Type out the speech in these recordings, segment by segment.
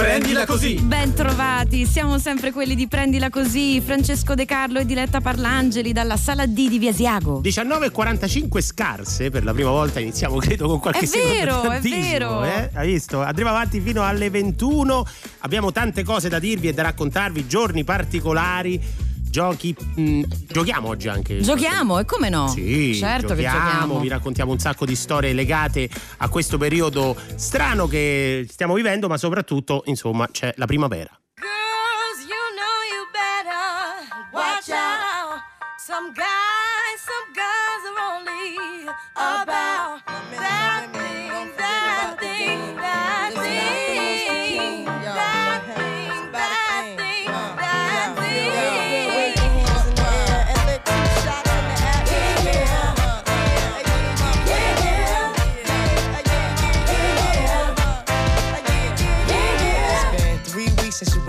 Prendila così. Ben trovati, siamo sempre quelli di Prendila così, Francesco De Carlo e Diletta Parlangeli dalla sala D di Via Asiago. 19:45 scarse, per la prima volta iniziamo credo con qualche secondo. È vero, hai visto? Andremo avanti fino alle 21. Abbiamo tante cose da dirvi e da raccontarvi, giorni particolari. Giochiamo oggi anche. Giochiamo, e come no? Sì, certo che giochiamo. Vi raccontiamo un sacco di storie legate a questo periodo strano che stiamo vivendo, ma soprattutto, insomma, c'è la primavera. Girls, you know you better watch out. Some guys are only about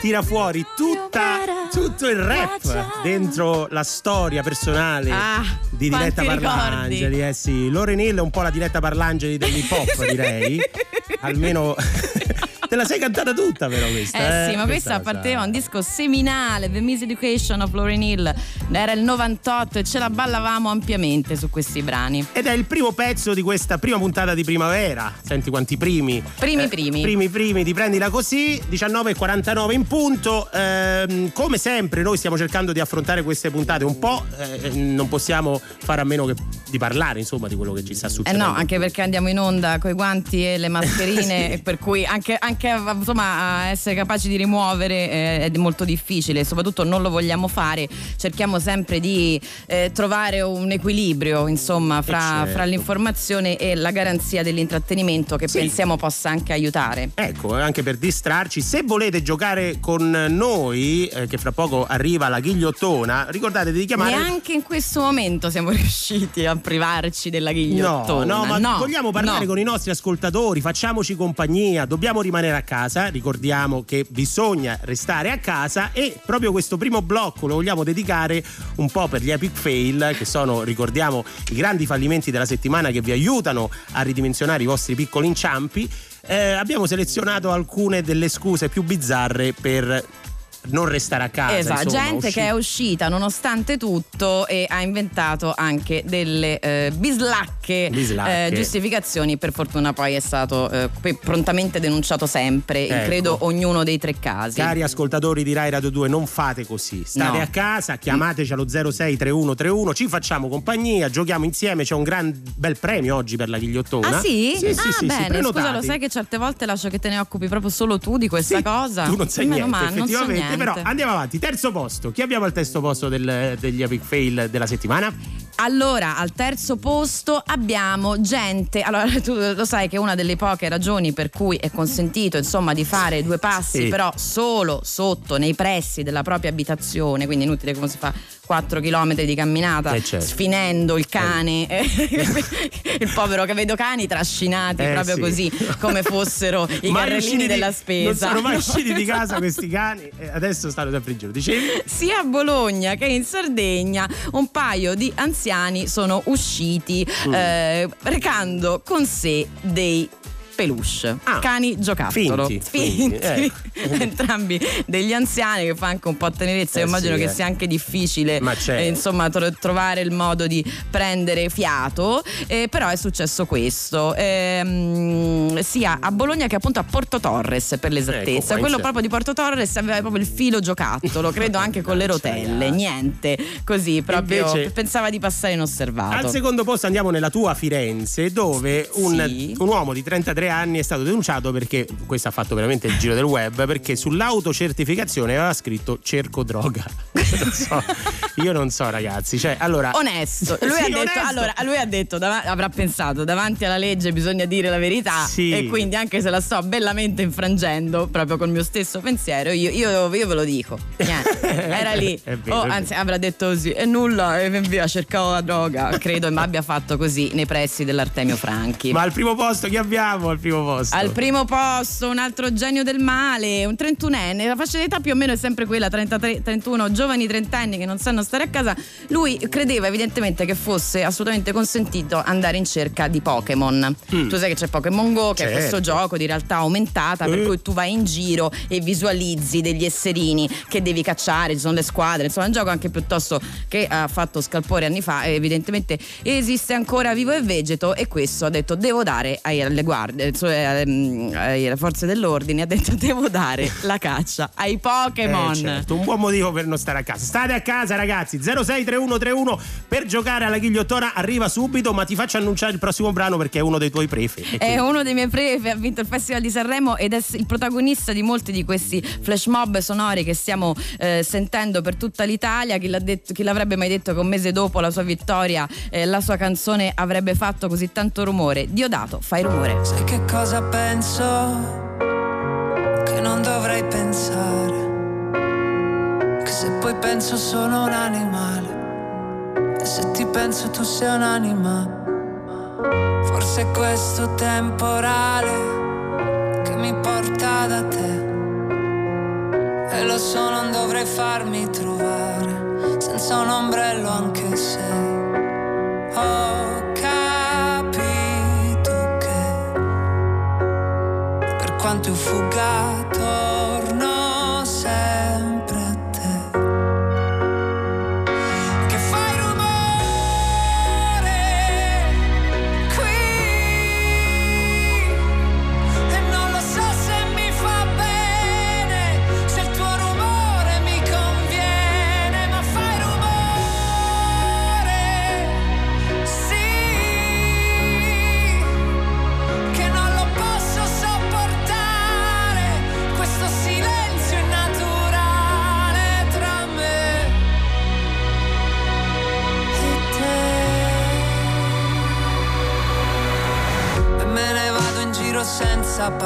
Tira fuori tutto il rap dentro la storia personale di Diletta Parlangeli. Sì, Lauryn Hill è un po' la Diletta Parlangeli dell'hip hop, direi. Almeno te la sei cantata tutta, però questa. Sì, ma questa parteva un disco seminale, The Miss Education of Lauryn Hill, era il 98 e ce la ballavamo ampiamente su questi brani. Ed è il primo pezzo di questa prima puntata di primavera. Senti quanti primi. Primi di Prendila Così, 19:49 in punto. Come sempre noi stiamo cercando di affrontare queste puntate un po', non possiamo fare a meno che di parlare, insomma, di quello che ci sta succedendo. No, anche perché andiamo in onda coi guanti e le mascherine, sì. Per cui anche perché insomma essere capaci di rimuovere è molto difficile, soprattutto non lo vogliamo fare, cerchiamo sempre di trovare un equilibrio insomma fra l'informazione e la garanzia dell'intrattenimento che pensiamo possa anche aiutare. Ecco, anche per distrarci, se volete giocare con noi che fra poco arriva la ghigliottona, ricordate di chiamare. Neanche in questo momento siamo riusciti a privarci della ghigliottona. No, vogliamo parlare con i nostri ascoltatori, facciamoci compagnia, dobbiamo rimanere a casa, ricordiamo che bisogna restare a casa, e proprio questo primo blocco lo vogliamo dedicare un po' per gli epic fail, che sono, ricordiamo, i grandi fallimenti della settimana che vi aiutano a ridimensionare i vostri piccoli inciampi. Abbiamo selezionato alcune delle scuse più bizzarre per non restare a casa. Esatto, insomma, gente che è uscita nonostante tutto e ha inventato anche delle bislacche. Giustificazioni. Per fortuna poi è stato prontamente denunciato sempre, ecco, credo ognuno dei tre casi. Cari ascoltatori di Rai Radio 2, non fate così, state a casa, chiamateci allo 06 31 31, ci facciamo compagnia, giochiamo insieme, c'è un gran bel premio oggi per la ghigliottona. Ah sì? Sì, bene, scusa, lo sai che certe volte lascio che te ne occupi proprio solo tu di questa cosa? Tu non sai niente, effettivamente. Però andiamo avanti. Terzo posto, chi abbiamo al terzo posto degli epic fail della settimana? Allora, al terzo posto abbiamo gente. Allora, tu lo sai che una delle poche ragioni per cui è consentito insomma di fare due passi però solo sotto, nei pressi della propria abitazione, quindi inutile come si fa 4 chilometri di camminata sfinendo il cane, il povero, che vedo cani trascinati proprio così come fossero i carrellini della spesa. Non sono mai usciti di casa questi cani, adesso stanno sempre in giro. Dicevi? Sia a Bologna che in Sardegna un paio di anziani sono usciti recando con sé dei peluche, cani giocattolo finti. Entrambi degli anziani, che fa anche un po' tenerezza. Io immagino che sia anche difficile insomma trovare il modo di prendere fiato, però è successo questo sia a Bologna che appunto a Porto Torres, per l'esattezza. Quello proprio di Porto Torres aveva proprio il filo giocattolo, credo anche con le rotelle, niente così proprio. Invece, pensava di passare inosservato. Al secondo posto andiamo nella tua Firenze, dove un uomo di 33 anni è stato denunciato perché, questo ha fatto veramente il giro del web, perché sull'autocertificazione aveva scritto "cerco droga". Io non so ragazzi, cioè, allora onesto, lui ha detto, allora lui ha detto, avrà pensato, davanti alla legge bisogna dire la verità, e quindi anche se la sto bellamente infrangendo proprio col mio stesso pensiero, io ve lo dico, era lì, anzi avrà detto così e nulla, e via, cercavo la droga, credo, ma abbia fatto così nei pressi dell'Artemio Franchi. Ma al primo posto chi abbiamo? Al primo posto un altro genio del male, un 31enne, la fascia d'età più o meno è sempre quella 33-31, giovani trentenni che non sanno stare a casa. Lui credeva evidentemente che fosse assolutamente consentito andare in cerca di Pokémon. Tu sai che c'è Pokémon Go, che è questo gioco di realtà aumentata per cui tu vai in giro e visualizzi degli esserini che devi cacciare, ci sono le squadre, insomma è un gioco anche piuttosto che ha fatto scalpore anni fa, evidentemente esiste ancora vivo e vegeto, e questo ha detto devo dare alle guardie, cioè alle forze dell'ordine, ha detto devo dare la caccia ai Pokémon. Un buon motivo per non stare a casa. State a casa ragazzi, 06 31 31, per giocare alla ghigliottona arriva subito, ma ti faccio annunciare il prossimo brano perché è uno dei tuoi prefe. È uno dei miei prefe, ha vinto il Festival di Sanremo ed è il protagonista di molti di questi flash mob sonori che stiamo sentendo per tutta l'Italia. Chi l'avrebbe mai detto che un mese dopo la sua vittoria la sua canzone avrebbe fatto così tanto rumore? Diodato, fai rumore. Sai che cosa penso? Che non dovrei pensare, che se poi penso sono un animale, e se ti penso tu sei un'anima. Forse è questo temporale che mi porta da te, e lo so non dovrei farmi trovare senza un ombrello anche se ho capito che per quanto io fugga torno sempre. senza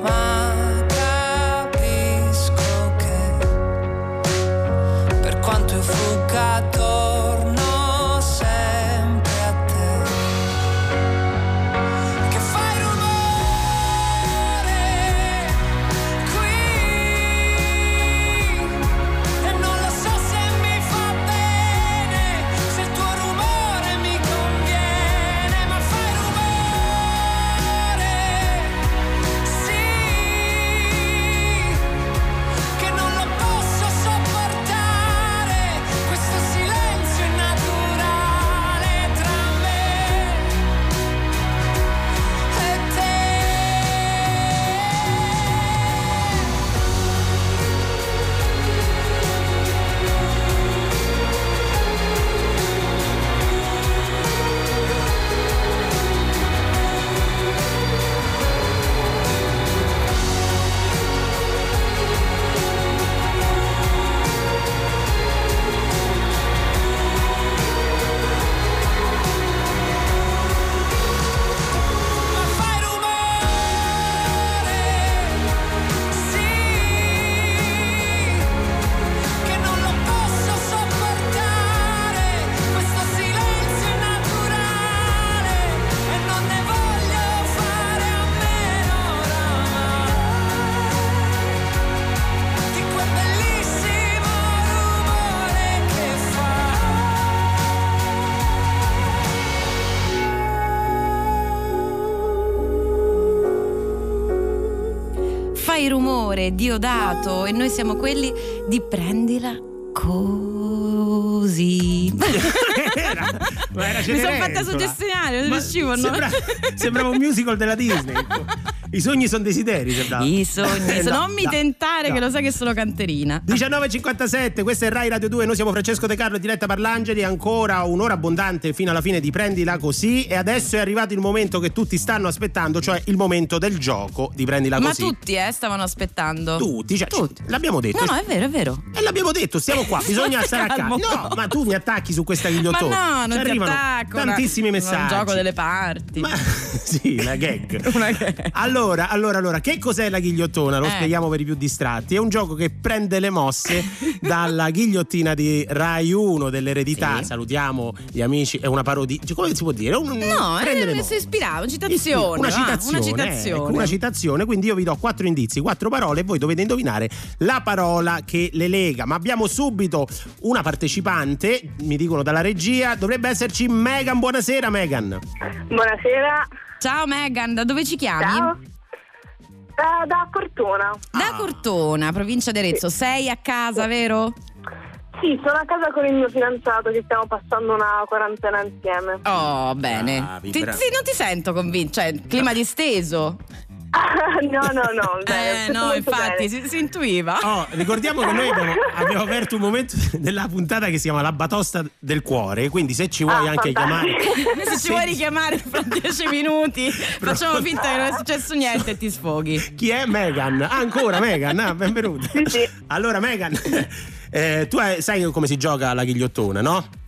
Ma quanto io fugga torno sempre a te, che fai rumore qui e non lo so se mi fa bene, se il tuo rumore mi conviene, ma fai rumore, sì, che non lo posso sopportare. Rumore, Diodato, e noi siamo quelli di Prendila Così. Mi sono fatta suggestionare, non riuscivo. Sembrava un musical della Disney. I sogni sono desideri, sembrava. I sogni, no, non mi tentare, no, che lo sai che sono canterina. 19:57, questa è Rai Radio 2, noi siamo Francesco De Carlo e Diletta Parlangeli, ancora un'ora abbondante fino alla fine di Prendila Così, e adesso è arrivato il momento che tutti stanno aspettando, cioè il momento del gioco di Prendila Così. Ma tutti stavano aspettando. Tutti, cioè, tutti. L'abbiamo detto. No, è vero. E l'abbiamo detto, stiamo qua, bisogna stare a calmo. No, ma tu mi attacchi su questa ghigliottona. Ma no, non ti attacco. Tantissimi messaggi. È un gioco delle parti. Ma sì, una gag. Una gag. Allora, che cos'è la ghigliottona? Lo spieghiamo per i più distratti. È un gioco che prende le mosse dalla ghigliottina di Rai 1 dell'eredità. Sì. Salutiamo gli amici. È una parodia. Come si può dire? Si ispirava, una citazione. Ecco, una citazione. Quindi io vi do 4 indizi, 4 parole, e voi dovete indovinare la parola che le lega. Ma abbiamo subito una partecipante, mi dicono dalla regia. Dovrebbe esserci Megan. Buonasera, Megan. Buonasera. Ciao Megan, da dove ci chiami? Ciao. Da Cortona. Da Cortona, provincia di Arezzo. Sì. Sei a casa, vero? Sì, sono a casa con il mio fidanzato, che stiamo passando una quarantena insieme. Oh, bene. Sì, non ti sento convinta, cioè clima disteso. No. Beh, no, infatti si intuiva. Ricordiamo che noi abbiamo aperto un momento della puntata che si chiama La Batosta del Cuore. Quindi se ci vuoi anche fantastico chiamare, se ci vuoi richiamare fra 10 minuti, facciamo finta che non è successo niente e ti sfoghi. Chi è Megan? Ancora Megan, benvenuta. Sì. Allora Megan, tu sai come si gioca la ghigliottona, no?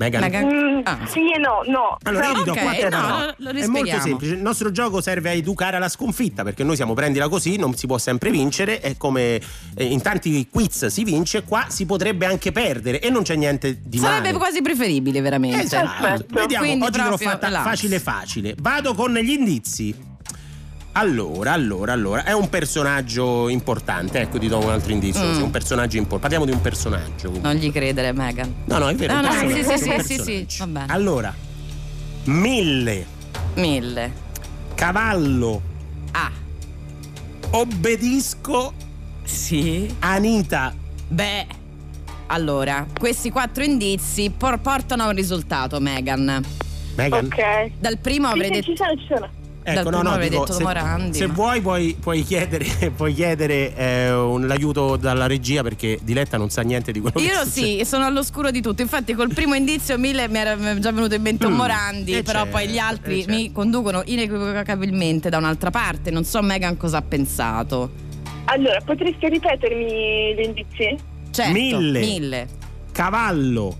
Sì e no. Allora io vi do 4 parole. Lo è molto semplice. Il nostro gioco serve a educare alla sconfitta, perché noi siamo Prendila Così, non si può sempre vincere. È come in tanti quiz si vince, qua si potrebbe anche perdere e non c'è niente di male. Sarebbe quasi preferibile, veramente. Esatto. Vediamo. Quindi oggi te l'ho fatta facile. Vado con gli indizi. Allora, è un personaggio importante. Ecco, ti do un altro indizio. È un personaggio importante. Parliamo di un personaggio. Quindi. Non gli credere, Megan. No, è vero. Sì. Va bene. Allora, 1000. Cavallo. Obbedisco. Sì. Anita. Beh, allora, questi 4 indizi portano a un risultato, Megan. Ok. Dal primo avrei detto. Ci sono. Ecco, no, no, dico, detto Morandi, se vuoi puoi chiedere l'aiuto dalla regia, perché Diletta non sa niente di quello che succede. Io sì, sono all'oscuro di tutto. Infatti col primo indizio mille mi era già venuto in mente un Morandi, però poi gli altri mi conducono inequivocabilmente da un'altra parte. Non so Megan cosa ha pensato. Allora, potresti ripetermi gli indizi? Certo, mille. Cavallo,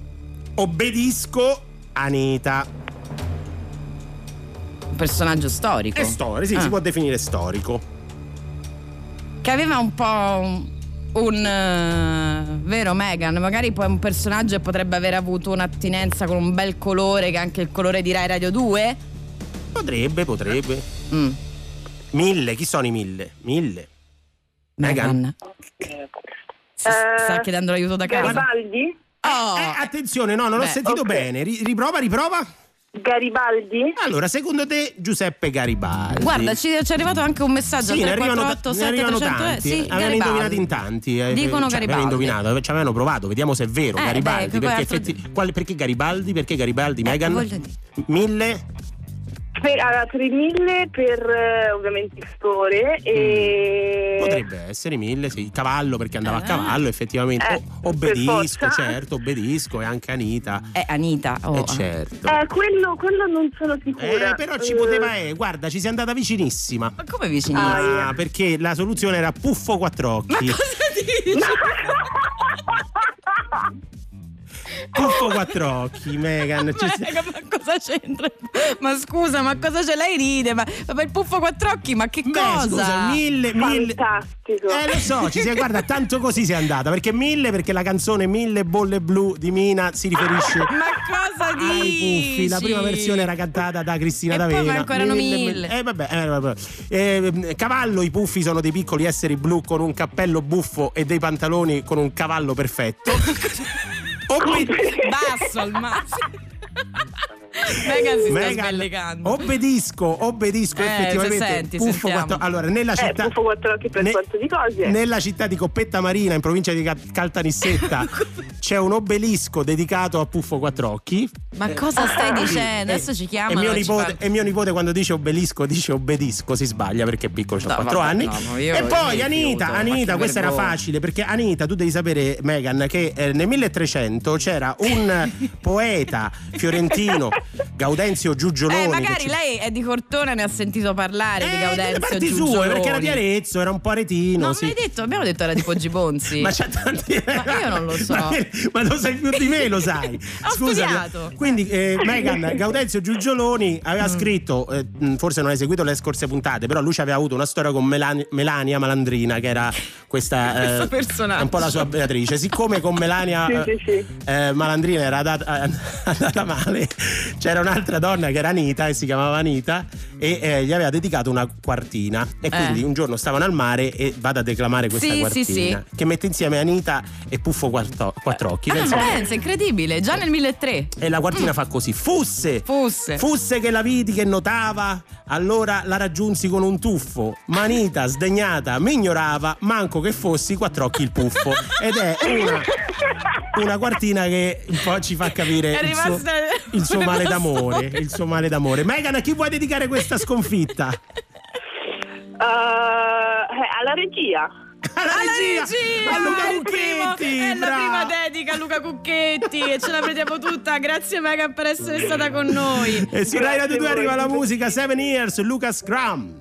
obbedisco, Anita. Personaggio storico. È storico, sì, si può definire storico. Che aveva un po' vero Megan, magari poi un personaggio che potrebbe aver avuto un'attinenza con un bel colore, che è anche il colore di Rai Radio 2. Potrebbe. Mille, chi sono i mille? Megan. Sta chiedendo l'aiuto da casa. Garibaldi? Oh. Attenzione, no, non l'ho sentito bene. Riprova. Garibaldi? Allora, secondo te Giuseppe Garibaldi? Guarda, ci è arrivato anche un messaggio. Sì, 348 700. Sì, avevano indovinato in tanti. Dicono Garibaldi. Indovinato, ci avevano provato, vediamo se è vero Garibaldi. Perché Garibaldi? Perché Garibaldi, Megan? Voglio dire. 1000? Allora, 3000 per ovviamente il colore. E... potrebbe essere 1000, sì. Il cavallo, perché andava a cavallo, effettivamente. Obbedisco, certo, obbedisco, e anche Anita. Anita, certo. Quello non sono sicura. Però ci poteva guarda, ci sei andata vicinissima. Ma come vicinissima? Perché la soluzione era Puffo Quattro Occhi. Ma cosa dici? Puffo Quattro Occhi, Megan. Ma cosa c'entra? Ma scusa, ma cosa c'è? Lei ride, ma il Puffo Quattro Occhi, ma che cosa? Scusa, 1000. Fantastico. Lo so, guarda, tanto così si è andata. Perché 1000? Perché la canzone 1000 bolle blu di Mina si riferisce. Ma cosa dici? Puffi. La prima versione era cantata da Cristina D'Avena. Ma ancora erano 1000. Vabbè. Cavallo, i puffi sono dei piccoli esseri blu con un cappello buffo e dei pantaloni con un cavallo perfetto. Basso al massimo. Megan si sta obbedisco effettivamente. Puffo Quattro, allora, nella città Puffo Quattro Occhi per forza di cose. Nella città di Coppetta Marina, in provincia di Caltanissetta, c'è un obelisco dedicato a Puffo Quattro Occhi. Ma cosa stai dicendo? Adesso ci chiamano. E mio nipote quando dice obelisco dice obbedisco, si sbaglia perché è piccolo, c'ha 4 anni. No, e poi Anita, questa era facile, perché Anita, tu devi sapere Megan, che nel 1300 c'era un poeta fiorentino, Gaudenzio Giugioloni. Magari lei è di Cortona e ne ha sentito parlare di Gaudenzio Giugioloni. Perché era di Arezzo, era un po' aretino. No, abbiamo detto era di Poggi Bonzi. Ma c'ha tanti. Ma io non lo so. Ma lo sai più di me, lo sai. Ho studiato. Quindi Megan, Gaudenzio Giugioloni aveva scritto, forse non hai seguito le scorse puntate, però lui aveva avuto una storia con Melania Malandrina, che era questa personaggio, un po' la sua Beatrice. Siccome con Melania Malandrina era andata male, c'era un'altra donna che era Anita e si chiamava Anita e gli aveva dedicato una quartina, e quindi un giorno stavano al mare e vado a declamare questa quartina che mette insieme Anita e Puffo Quattro Occhi. Pensa, incredibile, già nel 1300. E la quartina fa così: Fusse che la vidi che notava, allora la raggiunsi con un tuffo, ma Anita sdegnata mi ignorava, manco che fossi Quattro Occhi il Puffo. Ed è una quartina che un po' ci fa capire il suo male d'amore, Megan, a chi vuoi dedicare questa sconfitta? Alla regia. Alla regia, a Luca Cucchetti. È la prima dedica a Luca Cucchetti e ce la prendiamo tutta. Grazie Megan per essere stata con noi. E su Rai Radio 2 arriva la musica Seven Years, Lukas Graham.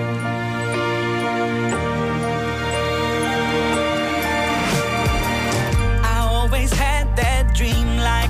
I always had that dream like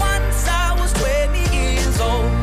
Once I was 20 years old.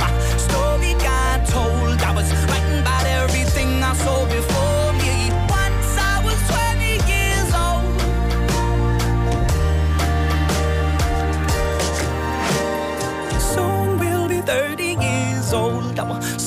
my story got told, I was writing about everything I saw before me. Once I was 20 years old. Soon we'll be 30 years old. Our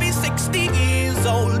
be 60 years old.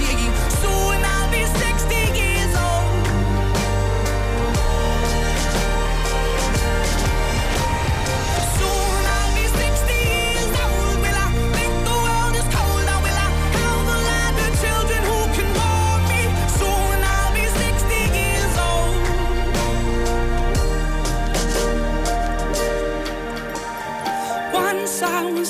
me? Soon I'll be 60 years old. Soon I'll be 60 years old. Will I think the world is cold, or will I have a lot of children who can bore me? Soon I'll be 60 years old. Once I was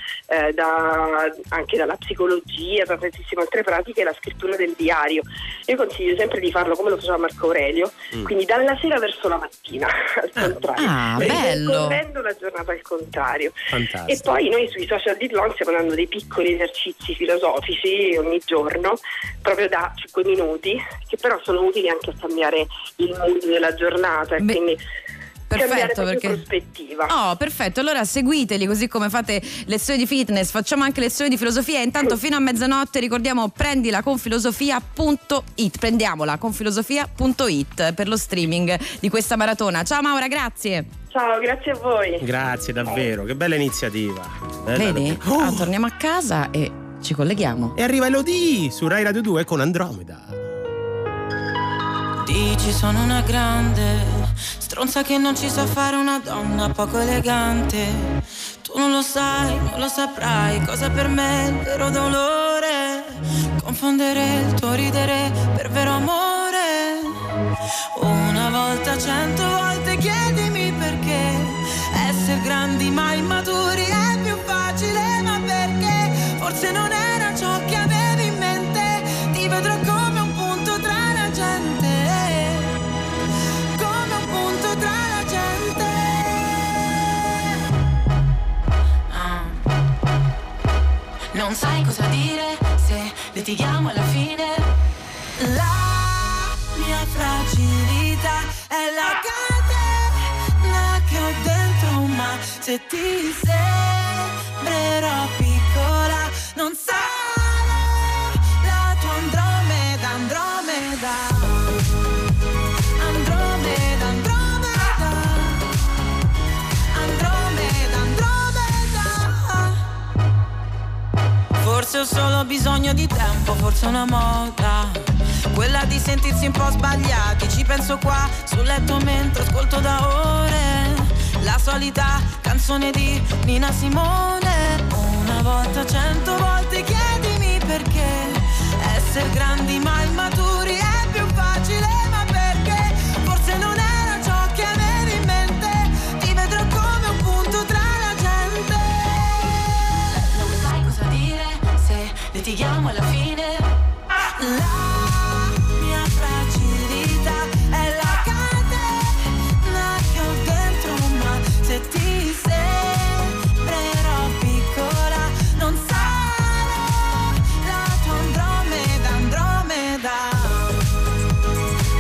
anche dalla psicologia, da tantissime altre pratiche, la scrittura del diario. Io consiglio sempre di farlo come lo faceva Marco Aurelio, quindi dalla sera verso la mattina, al contrario, correndo la giornata al contrario. Fantastico. E poi noi sui social di Tlon stiamo dando dei piccoli esercizi filosofici ogni giorno, proprio da 5 minuti, che però sono utili anche a cambiare il mood della giornata, e quindi perfetto, perché prospettiva. Oh, perfetto, allora seguiteli, così come fate lezioni di fitness, facciamo anche lezioni di filosofia. Intanto fino a mezzanotte ricordiamo prendilaconfilosofia.it, prendiamolaconfilosofia.it per lo streaming di questa maratona. Ciao Maura, grazie. Ciao, grazie a voi. Grazie davvero, che bella iniziativa. Vedi? Torniamo a casa e ci colleghiamo. E arriva Elodie su Rai Radio 2 con Andromeda. Dici sono una grande stronza che non ci sa fare una donna poco elegante. Tu non lo sai, non lo saprai cosa per me è il vero dolore. confondere il tuo ridere per vero amore. Una volta, 100 volte chiedimi perché essere grandi ma immaturi è più facile, ma perché forse non era ciò che avevi in mente. Ti vedrò come un punto tra la gente, come un punto tra la gente. Non sai cosa dire se litighiamo alla fine. La mia fragilità è la catena che ho dentro, ma se ti sembrerò piccola non sarò la tua Andromeda, Andromeda. Forse ho solo bisogno di tempo, forse una moda, quella di sentirsi un po' sbagliati. Ci penso qua sul letto mentre ascolto da ore la solita canzone di Nina Simone. Una volta, 100 volte chiedimi perché essere grandi ma immaturi è più facile, ma perché forse non era ciò che avevi in mente. Ti vedrò come un punto tra la gente. Non sai cosa dire se litighiamo alla fine. La mia fragilità è la catena che ho dentro, ma se ti sembrerò piccola non sarò la tua Andromeda, Andromeda.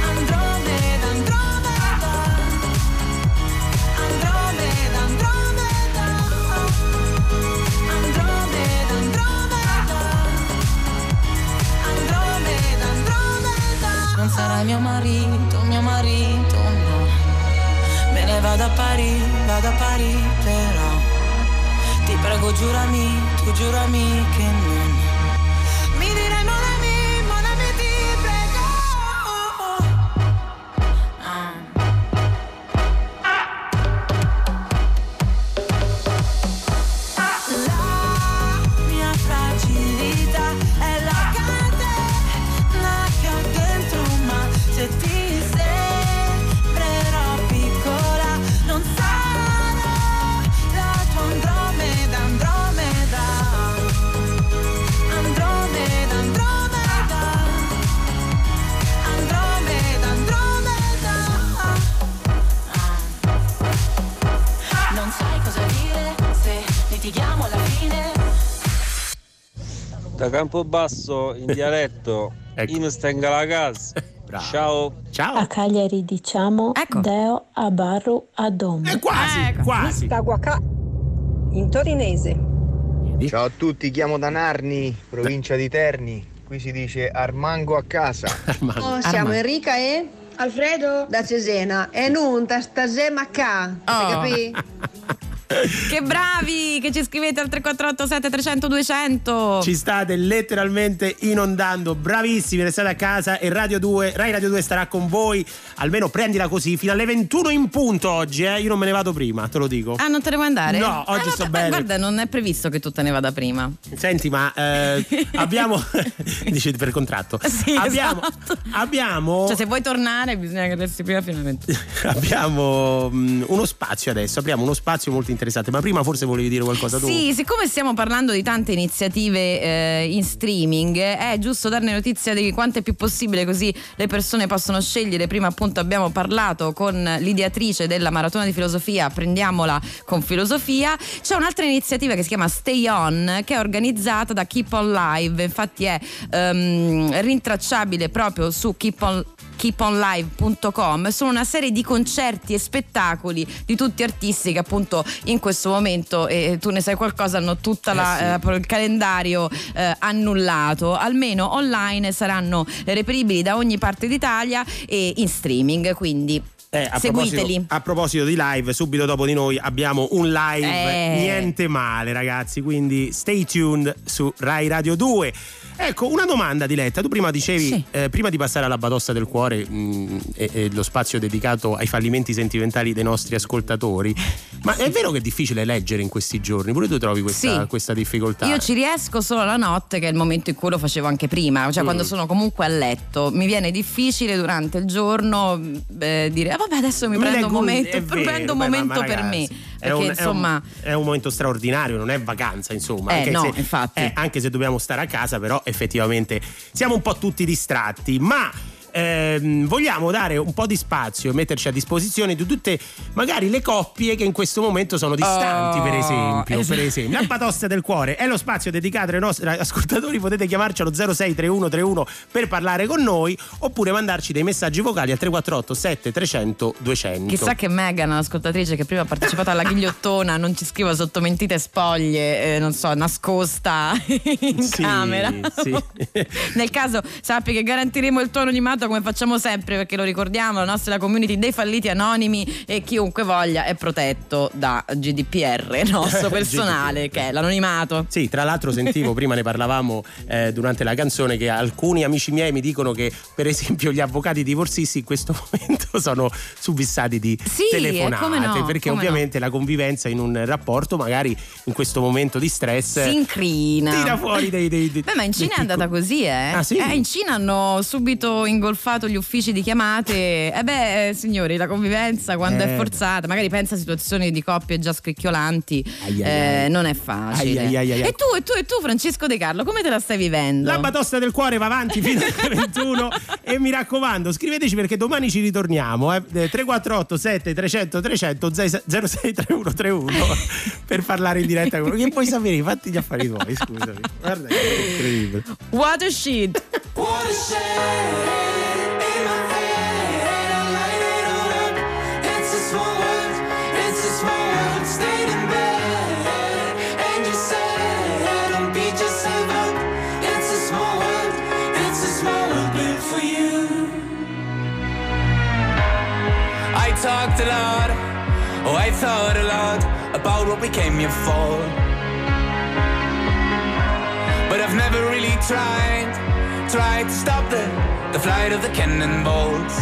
Andromeda, Andromeda. Andromeda, Andromeda. Andromeda, Andromeda. Andromeda, Andromeda. Non sarai mio marito no. Me ne vado a Parì però. Ti prego giurami, tu giurami che non. Mi direi mon ami ti prego. La mia fragilità è la catena che ho dentro, ma se ti sembrerò piccola non sarò la tua Andromeda, Andromeda. Andromeda, Andromeda. Andromeda, Andromeda. Non sai cosa dire se litighiamo alla fine. Da Campobasso in dialetto, ecco. In stenga la casa. Bravo. Ciao. Ciao. A Cagliari diciamo ecco. Deo a Barru a Dom. Quasi, ecco. Quasi. In torinese. Ciao a tutti, chiamo da Narni, provincia di Terni. Qui si dice Armango a casa. Armango. Oh, siamo Armango. Enrica e Alfredo da Cesena. E non tastasema ca. Capì? Che bravi che ci scrivete al 3487 300 200. Ci state letteralmente inondando. Bravissimi, restate a casa. E Radio 2, Rai Radio 2 starà con voi. Almeno prendila così fino alle 21 in punto oggi, eh. Io non me ne vado prima, te lo dico. Ah, non te ne vuoi andare? No, oggi sto bene. Guarda, non è previsto che tu te ne vada prima. Senti, ma abbiamo dici per contratto. Sì, abbiamo, esatto. Abbiamo, cioè se vuoi tornare bisogna che resti prima fino alle 21. Abbiamo uno spazio adesso. Apriamo uno spazio molto interessante, ma prima forse volevi dire qualcosa tu. Sì, siccome stiamo parlando di tante iniziative in streaming, è giusto darne notizia di quanto è più possibile, così le persone possono scegliere. Prima appunto abbiamo parlato con l'ideatrice della maratona di filosofia Prendiamola con Filosofia. C'è un'altra iniziativa che si chiama Stay On, che è organizzata da Keep On Live, infatti è rintracciabile proprio su keeponlive.com. Sono una serie di concerti e spettacoli di tutti artisti che appunto in questo momento, e tu ne sai qualcosa, hanno tutta il calendario annullato. Almeno online saranno reperibili da ogni parte d'Italia e in streaming, quindi seguiteli. A proposito di live, subito dopo di noi abbiamo un live niente male ragazzi, quindi stay tuned su Rai Radio 2. Ecco, una domanda Diletta, tu prima dicevi sì. Prima di passare alla Badossa del Cuore e lo spazio dedicato ai fallimenti sentimentali dei nostri ascoltatori, Ma è vero che è difficile leggere in questi giorni? Pure tu trovi questa difficoltà? Io ci riesco solo la notte, che è il momento in cui lo facevo anche prima, cioè quando sono comunque a letto. Mi viene difficile durante il giorno dire vabbè, adesso mi prendo un momento, per me. Perché è un momento straordinario, non è vacanza, insomma. Infatti. Anche se dobbiamo stare a casa, però effettivamente siamo un po' tutti distratti, ma vogliamo dare un po' di spazio e metterci a disposizione di tutte magari le coppie che in questo momento sono distanti, per esempio. La Patosta del Cuore è lo spazio dedicato ai nostri ascoltatori. Potete chiamarci allo 063131 per parlare con noi, oppure mandarci dei messaggi vocali al 348 7300 200. Chissà che Megan, l'ascoltatrice che prima ha partecipato alla ghigliottona, non ci scriva sotto mentite spoglie, non so, nascosta in camera. Nel caso sappi che garantiremo il tono animato, come facciamo sempre, perché lo ricordiamo, la nostra community dei falliti anonimi, e chiunque voglia è protetto da GDPR nostro personale che è l'anonimato. Sì, tra l'altro sentivo prima ne parlavamo durante la canzone, che alcuni amici miei mi dicono che per esempio gli avvocati divorzisti in questo momento sono subissati di telefonate, perché ovviamente la convivenza in un rapporto magari in questo momento di stress si incrina, tira fuori dei beh, ma in Cina è andata così, Ah, sì? In Cina hanno subito ingolfato gli uffici di chiamate. Signori, la convivenza quando è forzata, magari pensa a situazioni di coppie già scricchiolanti, non è facile. E tu Francesco De Carlo, come te la stai vivendo? La Batosta del Cuore va avanti fino al 21 e mi raccomando scriveteci, perché domani ci ritorniamo 348 7300 300 063131 per parlare in diretta con che puoi sapere, fatti gli affari tuoi, scusami, guarda che è incredibile. What a shit. What a shit. In my head, I light it all up. It's a small world, Stayed in bed, and you said, don't beat yourself up. It's a small world, built for you. I talked a lot, I thought a lot about what we came here for. But I've never really tried to stop the flight of the cannonballs.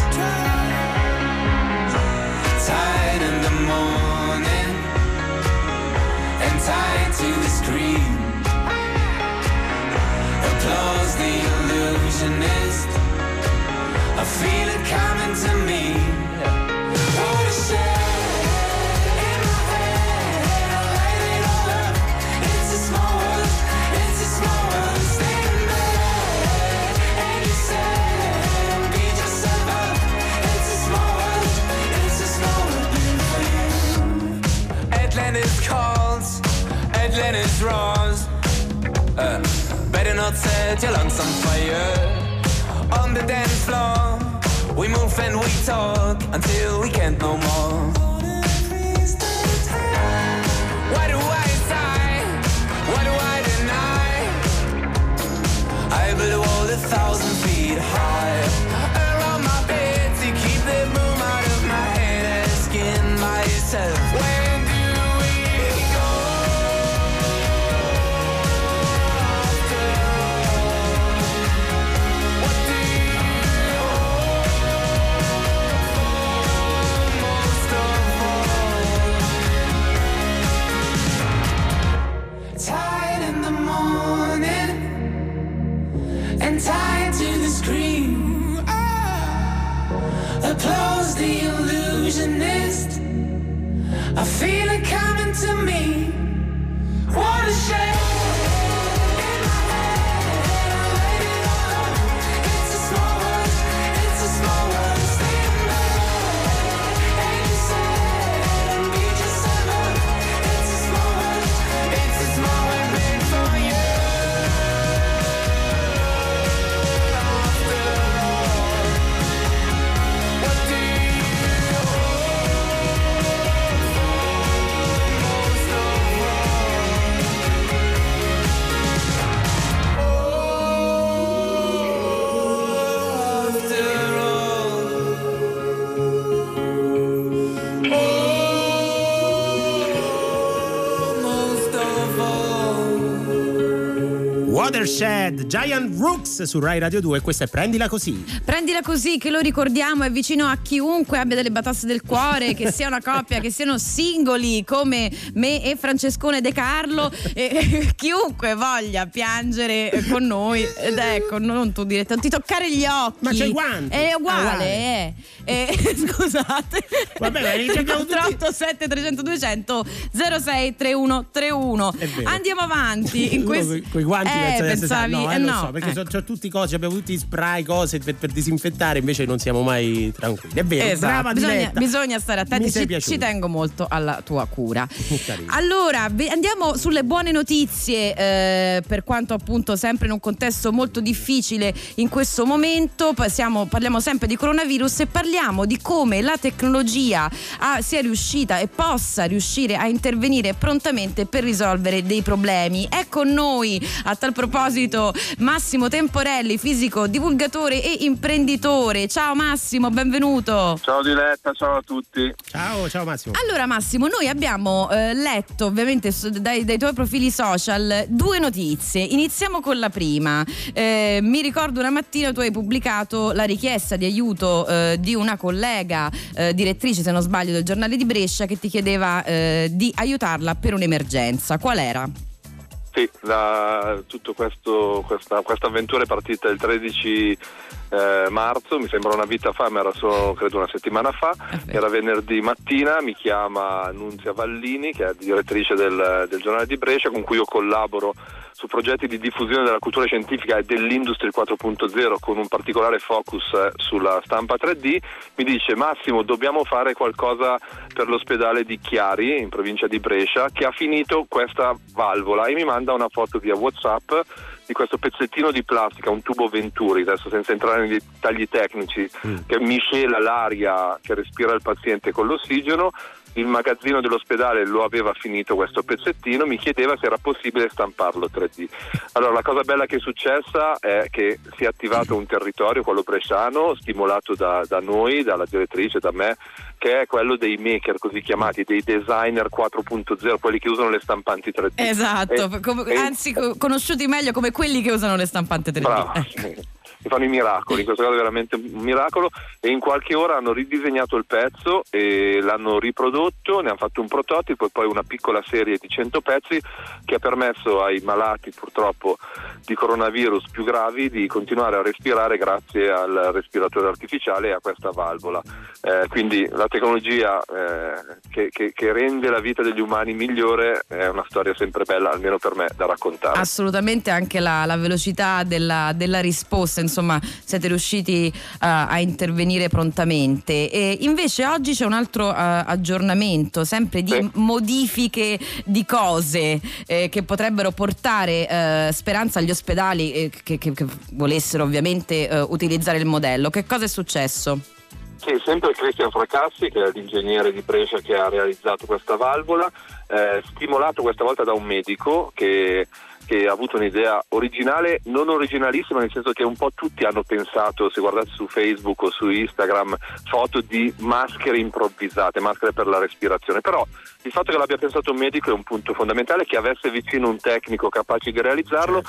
Tied in the morning and tied to the screen. Applause the illusionist, I feel it coming to me. What a shame. In my head I light it all up. It's a small world, stay in bed, and you said Atlantis calls, Atlantis roars. Better not set your lungs on fire. On the dance floor, we move and we talk until we can't no more. Why do I sigh? Why do I deny? I build a wall 1,000 feet high. Around my bed to keep the boom out of my head, asking myself, where? Tied to the screen, applause the illusionist, I feel it coming to me. What a shame. In my head I light it all up. It's a small world, stay in bed, and you said don't beat yourself up. It's a small world, made for you. Watershed, Giant Rooks su Rai Radio 2. Questa è Prendila Così. Prendila Così, che lo ricordiamo, è vicino a chiunque abbia delle batasse del cuore, che sia una coppia, che siano singoli come me e Francescone De Carlo, e chiunque voglia piangere con noi. Ed ecco, non tu Diletta, non ti toccare gli occhi. Ma c'è guanti. È uguale. Scusate. Va bene, 887 300 200 06 3131. Andiamo avanti in questo. Con i guanti pensavi, no, non so, perché ecco, c'ho tutti cose, abbiamo tutti spray, cose per disinfettare, invece non siamo mai tranquilli. È vero, esatto. Brava, bisogna stare attenti. Ci tengo molto alla tua cura. Allora, andiamo sulle buone notizie, per quanto appunto sempre in un contesto molto difficile in questo momento. Parliamo sempre di coronavirus e parliamo di come la tecnologia sia riuscita e possa riuscire a intervenire prontamente per risolvere dei problemi. È con noi a tal proposito Massimo Temporelli, fisico, divulgatore e imprenditore. Ciao Massimo, benvenuto. Ciao Diletta, ciao a tutti. Ciao Massimo. Allora Massimo, noi abbiamo letto ovviamente dai tuoi profili social due notizie. Iniziamo con la prima. Mi ricordo una mattina tu hai pubblicato la richiesta di aiuto di una collega, direttrice se non sbaglio del giornale di Brescia, che ti chiedeva di aiutarla per un'emergenza. Qual era? Sì, questa avventura è partita il 13 marzo, mi sembra una vita fa, ma era solo credo una settimana fa. Era venerdì mattina, mi chiama Nunzia Vallini, che è direttrice del giornale di Brescia, con cui io collaboro su progetti di diffusione della cultura scientifica e dell'industria 4.0 con un particolare focus sulla stampa 3D. Mi dice: Massimo, dobbiamo fare qualcosa per l'ospedale di Chiari in provincia di Brescia, che ha finito questa valvola, e mi manda una foto via WhatsApp di questo pezzettino di plastica, un tubo Venturi, adesso senza entrare nei dettagli tecnici, che miscela l'aria che respira il paziente con l'ossigeno. Il magazzino dell'ospedale lo aveva finito questo pezzettino, mi chiedeva se era possibile stamparlo 3D. Allora, la cosa bella che è successa è che si è attivato un territorio, quello bresciano, stimolato da noi, dalla direttrice, da me, che è quello dei maker, così chiamati, dei designer 4.0, quelli che usano le stampanti 3D. Esatto, conosciuti meglio come quelli che usano le stampanti 3D. Bravo. Che fanno i miracoli, in questo caso è veramente un miracolo, e in qualche ora hanno ridisegnato il pezzo e l'hanno riprodotto, ne hanno fatto un prototipo e poi una piccola serie di 100 pezzi che ha permesso ai malati purtroppo di coronavirus più gravi di continuare a respirare grazie al respiratore artificiale e a questa valvola. Quindi la tecnologia che rende la vita degli umani migliore è una storia sempre bella, almeno per me, da raccontare. Assolutamente, anche la velocità della risposta, insomma siete riusciti a intervenire prontamente. E invece oggi c'è un altro aggiornamento sempre di modifiche di cose che potrebbero portare speranza agli ospedali che volessero ovviamente utilizzare il modello. Che cosa è successo? Sì, sempre Cristian Fracassi, che è l'ingegnere di Brescia che ha realizzato questa valvola, stimolato questa volta da un medico che ha avuto un'idea originale, non originalissima, nel senso che un po' tutti hanno pensato, se guardate su Facebook o su Instagram, foto di maschere improvvisate, maschere per la respirazione, però il fatto che l'abbia pensato un medico è un punto fondamentale, che avesse vicino un tecnico capace di realizzarlo.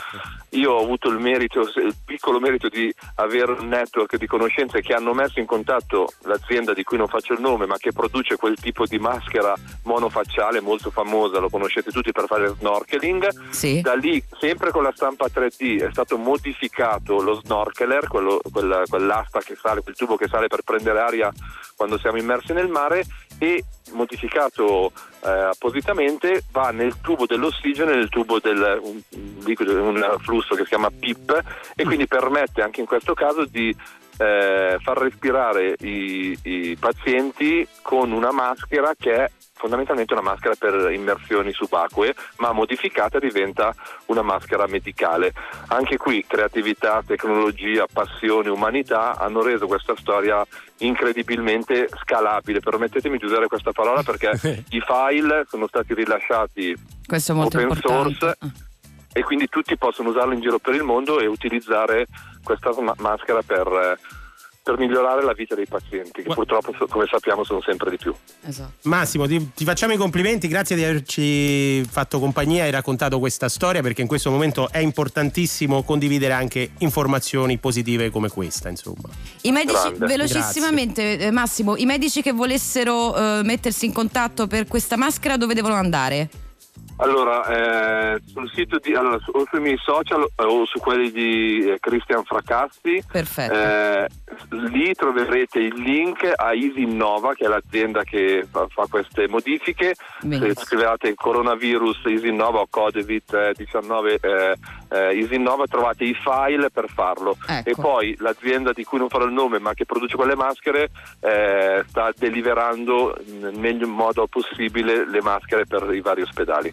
Io ho avuto il piccolo merito di avere un network di conoscenze che hanno messo in contatto l'azienda di cui non faccio il nome, ma che produce quel tipo di maschera monofacciale molto famosa, lo conoscete tutti per fare snorkeling. Sì. Da lì, sempre con la stampa 3D, è stato modificato lo snorkeler, quell'asta che sale, quel tubo che sale per prendere aria quando siamo immersi nel mare, e modificato appositamente va nel tubo dell'ossigeno e nel tubo del flusso che si chiama PIP, e quindi permette anche in questo caso di far respirare i pazienti con una maschera che è fondamentalmente una maschera per immersioni subacquee, ma modificata diventa una maschera medicale. Anche qui creatività, tecnologia, passione, umanità hanno reso questa storia incredibilmente scalabile. Permettetemi di usare questa parola, perché i file sono stati rilasciati open source e quindi tutti possono usarlo in giro per il mondo e utilizzare questa maschera per per migliorare la vita dei pazienti, che purtroppo, come sappiamo, sono sempre di più. Esatto. Massimo, ti facciamo i complimenti, grazie di averci fatto compagnia e raccontato questa storia, perché in questo momento è importantissimo condividere anche informazioni positive come questa, insomma. I medici, velocissimamente, Massimo, i medici che volessero mettersi in contatto per questa maschera dove devono andare? Allora, sul sito di, o sui miei social o su quelli di Cristian Fracassi. Perfetto. Lì troverete il link a Isinnova, che è l'azienda che fa queste modifiche. Benissimo. Se scrivete coronavirus Isinnova o COVID-19 Isinnova, trovate i file per farlo. Ecco. E poi l'azienda di cui non farò il nome, ma che produce quelle maschere, sta deliverando nel meglio modo possibile le maschere per i vari ospedali.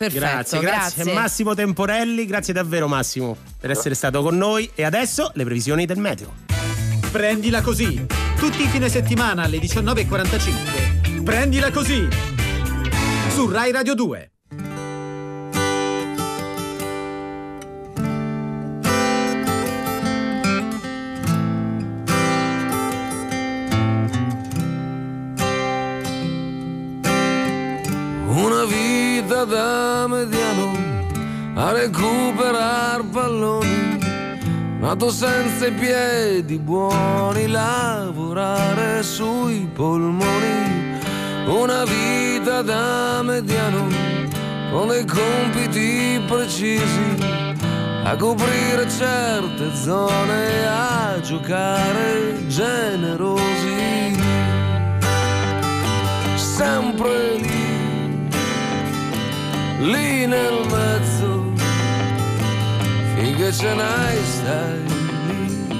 Perfetto, grazie Massimo Temporelli, grazie davvero Massimo per essere stato con noi. E adesso le previsioni del meteo. Prendila così, tutti i fine settimana alle 19.45. Prendila così su Rai Radio 2. Da mediano a recuperar palloni, nato senza i piedi buoni, lavorare sui polmoni. Una vita da mediano con dei compiti precisi, a coprire certe zone, a giocare generosi, sempre lì nel mezzo, finché ce n'hai stai lì.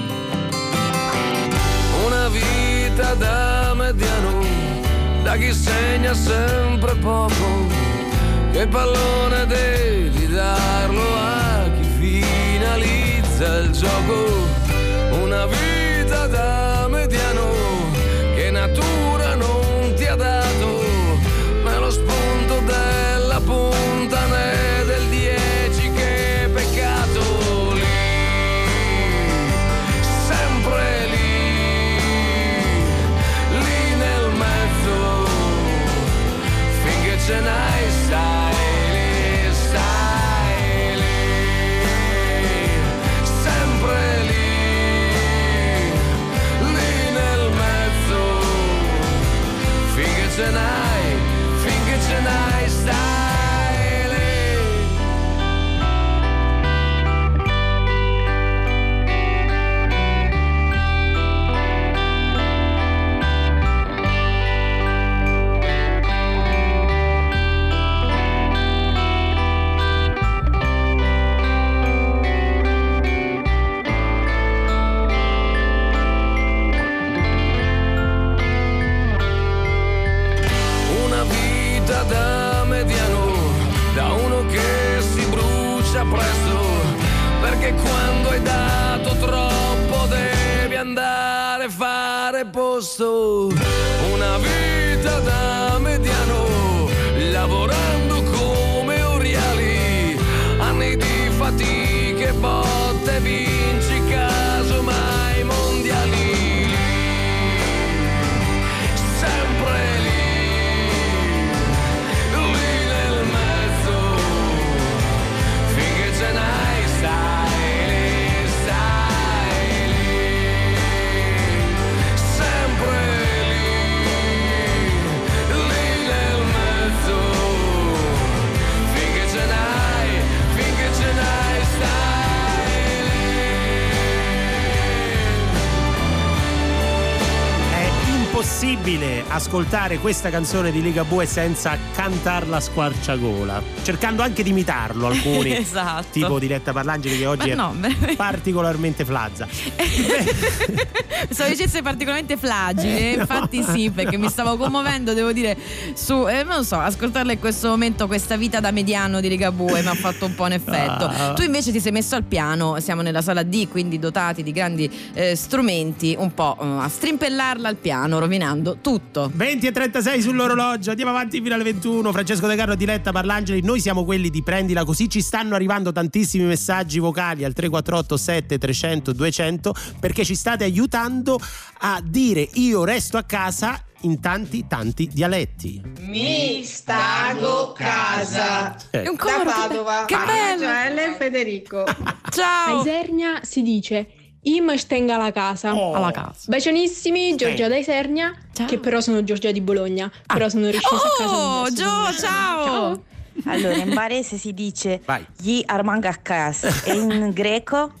Una vita da mediano, da chi segna sempre poco, che pallone devi darlo a chi finalizza il gioco. Una vita da mediano, che natura non ti ha dato, ma lo spunto della punta del 10, che peccato. Lì, sempre lì, lì nel mezzo, finché ce n'hai stai lì, sempre lì, lì nel mezzo, finché ce n'hai, finché ce n'hai stai. Una vita da mediano, lavorando come oriali, anni di fatiche, botte, vinci casomai mondiali. Sempre lì, lì nel mezzo, finché ce n'hai stai. È impossibile ascoltare questa canzone di Ligabue senza cantarla a squarciagola, cercando anche di imitarlo alcuni. Esatto. Tipo Diletta Parlangeli, che oggi particolarmente flazza. Sono dicesse particolarmente flagile, infatti sì, perché mi stavo commuovendo, devo dire, su non so, ascoltarla in questo momento, questa vita da mediano di Ligabue mi ha fatto un po' un effetto. Tu invece ti sei messo al piano, siamo nella sala D, quindi dotati di grandi strumenti, un po' a strimpellarla al piano, rovinando tutto. 20:36 sull'orologio, andiamo avanti fino alle 21. Francesco De Carlo e Diletta Parlangeli, noi siamo quelli di Prendila Così. Ci stanno arrivando tantissimi messaggi vocali al 348 7 300 200, perché ci state aiutando a dire io resto a casa in tanti dialetti. Mi stanno casa. È un coro, da Padova. Che bello. Ciao Federico. Ciao. A Isernia si dice im stenga la casa. Oh. Alla casa. Bacionissimi, Giorgia da Isernia. Ciao. Che però sono Giorgia di Bologna. Ah. Però sono riuscita a casa. Oh, Gio, ciao. Allora in barese si dice gli armanga a casa. E in greco?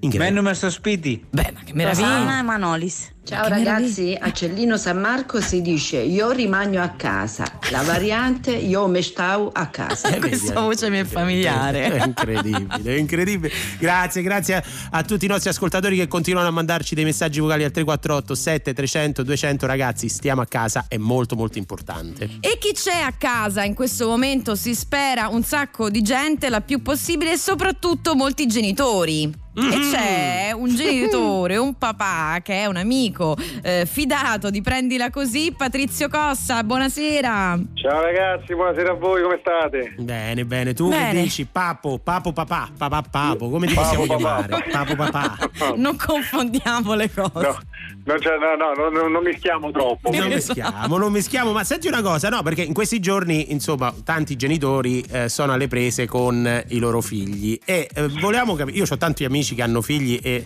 Benno messo spiti. Beh, ma che meraviglia. Manolis. Ciao che ragazzi, meraviglia. A Cellino San Marco si dice io rimango a casa. La variante io me stau a casa. Questa voce mi è familiare. È incredibile, incredibile. Grazie a tutti i nostri ascoltatori che continuano a mandarci dei messaggi vocali al 348 7 300 200. Ragazzi, stiamo a casa, è molto molto importante. E chi c'è a casa in questo momento? Si spera un sacco di gente, la più possibile, e soprattutto molti genitori. Mm-hmm. E c'è un genitore, un papà che è un amico fidato di Prendila Così, Patrizio Cossa. Buonasera. Ciao ragazzi, buonasera a voi, come state? Bene, tu che dici? Papo, come ti possiamo chiamare? Papo papà. Non confondiamo le cose. Non mischiamo troppo. Non mischiamo, ma senti una cosa, no, perché in questi giorni, insomma, tanti genitori sono alle prese con i loro figli e volevamo capire, io ho tanti amici che hanno figli e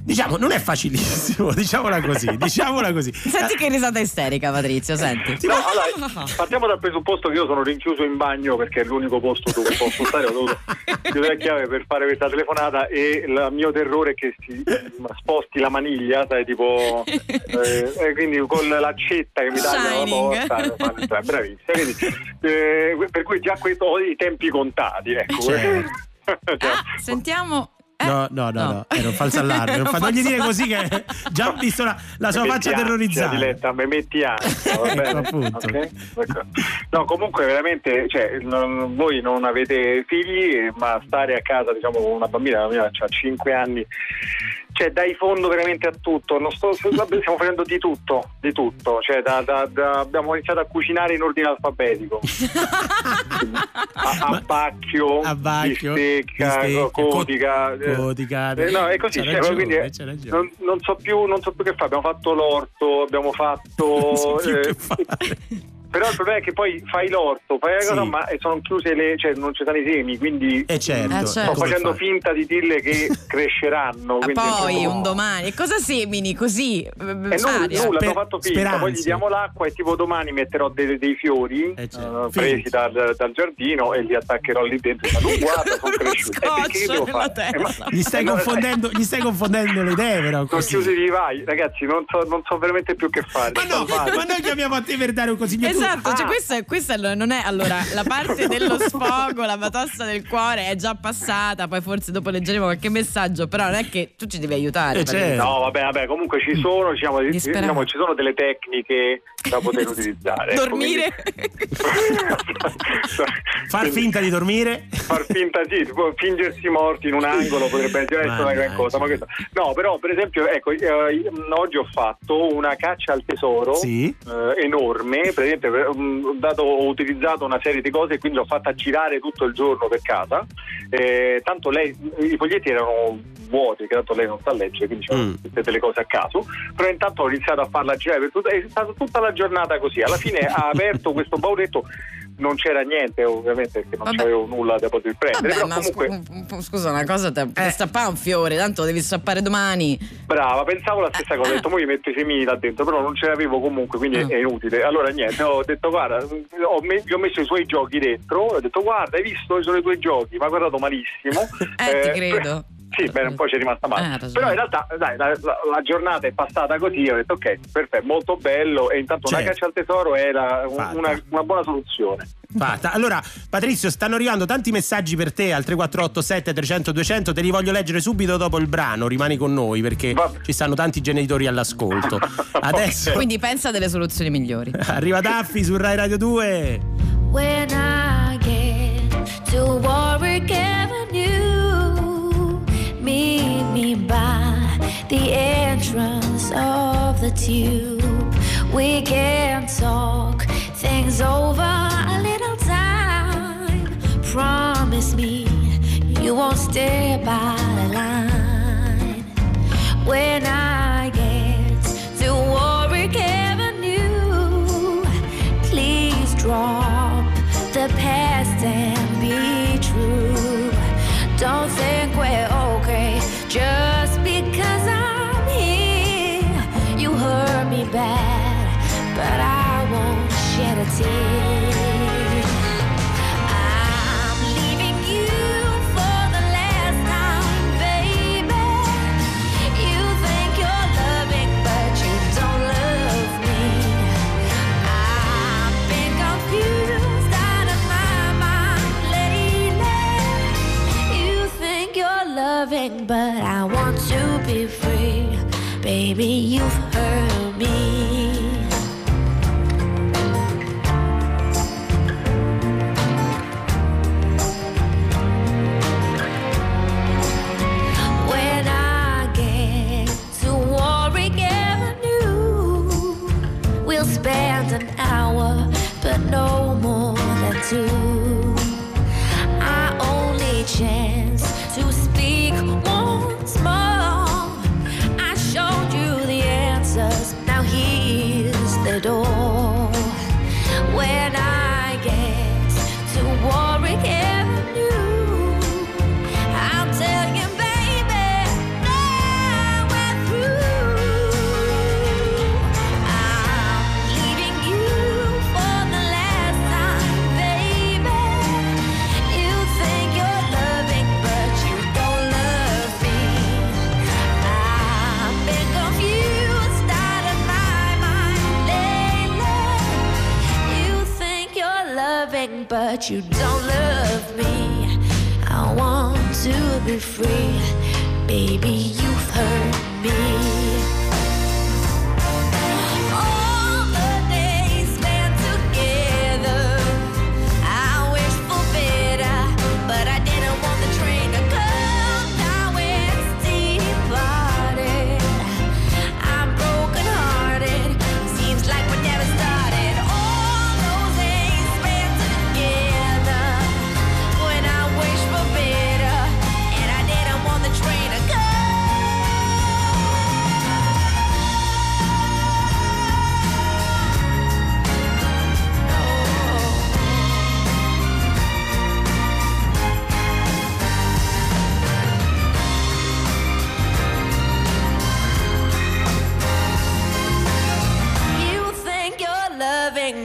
diciamo non è facilissimo, diciamola così. Senti che risata isterica, Patrizio, senti. No, allora, partiamo dal presupposto che io sono rinchiuso in bagno perché è l'unico posto dove posso stare, ho dovuto chiudere la chiave per fare questa telefonata e il mio terrore è che si sposti la maniglia, sai, tipo quindi con l'accetta che mi taglia la porta, bravissima, quindi, per cui già questo ho i tempi contati, ecco. Certo. Sentiamo. No, era un falso allarme. Non gli dire così, che già ho visto la sua faccia terrorizzata. Diletta, mi metti ansia, va bene? Okay? No, comunque veramente, cioè, voi non avete figli, ma stare a casa, diciamo, con una bambina, la mia ha 5 anni. Cioè dai fondo veramente a tutto, stiamo facendo di tutto, cioè abbiamo iniziato a cucinare in ordine alfabetico, abbacchio, bistecca, codica, no, e così, cioè, quindi non so più che fare, abbiamo fatto l'orto, però il problema è che poi fai l'orto, fai la cosa, ma sono chiuse cioè non ci sono i semi, quindi sto facendo finta di dirle che cresceranno. Poi un domani, cosa semini così? Nulla, ho fatto finta, speranze. Poi gli diamo l'acqua e tipo domani metterò dei fiori presi dal giardino e li attaccherò lì dentro. Ma tu guarda, sono cresciuti. Perché devo fare? Gli stai confondendo le idee, però. Sono chiusi i vivai, ragazzi, non so veramente più che fare. Ma noi chiamiamo a te per dare un consiglio. Esatto, cioè questa non è, allora, la parte dello sfogo, la batossa del cuore è già passata, poi forse dopo leggeremo qualche messaggio, però non è che tu ci devi aiutare. No, vabbè, comunque ci sono, diciamo, ci sono delle tecniche da poter utilizzare. Dormire. Far finta di dormire. Far finta, sì, fingersi morti in un angolo potrebbe essere una gran cosa, ma questo. No, però per esempio, ecco, oggi ho fatto una caccia al tesoro enorme, per esempio, ho utilizzato una serie di cose e quindi l'ho fatta girare tutto il giorno per casa, tanto lei, i foglietti erano vuoti, che tanto lei non sa leggere, quindi c'erano tutte delle cose a caso, però intanto ho iniziato a farla girare per tutta, è stata tutta la giornata così, alla fine ha aperto questo bauletto, non c'era niente ovviamente perché non c'avevo nulla da poter prendere. Vabbè, però comunque... scusa una cosa, te stappare un fiore, tanto devi stappare domani. Brava, pensavo la stessa cosa, ho detto mo gli metto i semini là dentro, però non ce l'avevo comunque, quindi è inutile. Allora niente, ho detto guarda, gli ho messo i suoi giochi dentro, ho detto guarda, hai visto, sono i tuoi giochi, ma guardato malissimo. Ti credo. Sì, beh, un po' ci è rimasta male, però in realtà dai, la giornata è passata così, ho detto ok, perfetto, molto bello, e intanto una caccia al tesoro era una buona soluzione. Fatta. Allora Patrizio, stanno arrivando tanti messaggi per te al 348 7 300 200, te li voglio leggere subito dopo il brano, rimani con noi perché ci stanno tanti genitori all'ascolto adesso. Quindi pensa delle soluzioni migliori. Arriva Daffi su Rai Radio 2. When I get to Warwick Avenue, meet me by the entrance of the tube. we can talk things over a little time. Promise me you won't stay by the line. When I get to Warwick Avenue, please drop the past and be true. Don't think we're okay just because I'm here. You hurt me bad, but I won't shed a tear. I'm leaving you for the last time, baby. You think you're loving, but you don't love me. I've been confused out of my mind lately. You think you're loving, but I want to be free. Baby, you've hurt me. No more than two. Our only chance to speak once more. I showed you the answers, now here's the door. When I get to Warwick Avenue, I'll tell you, baby, now we're through. I'm leaving you. But you don't love me. I want to be free. Baby, you've hurt me.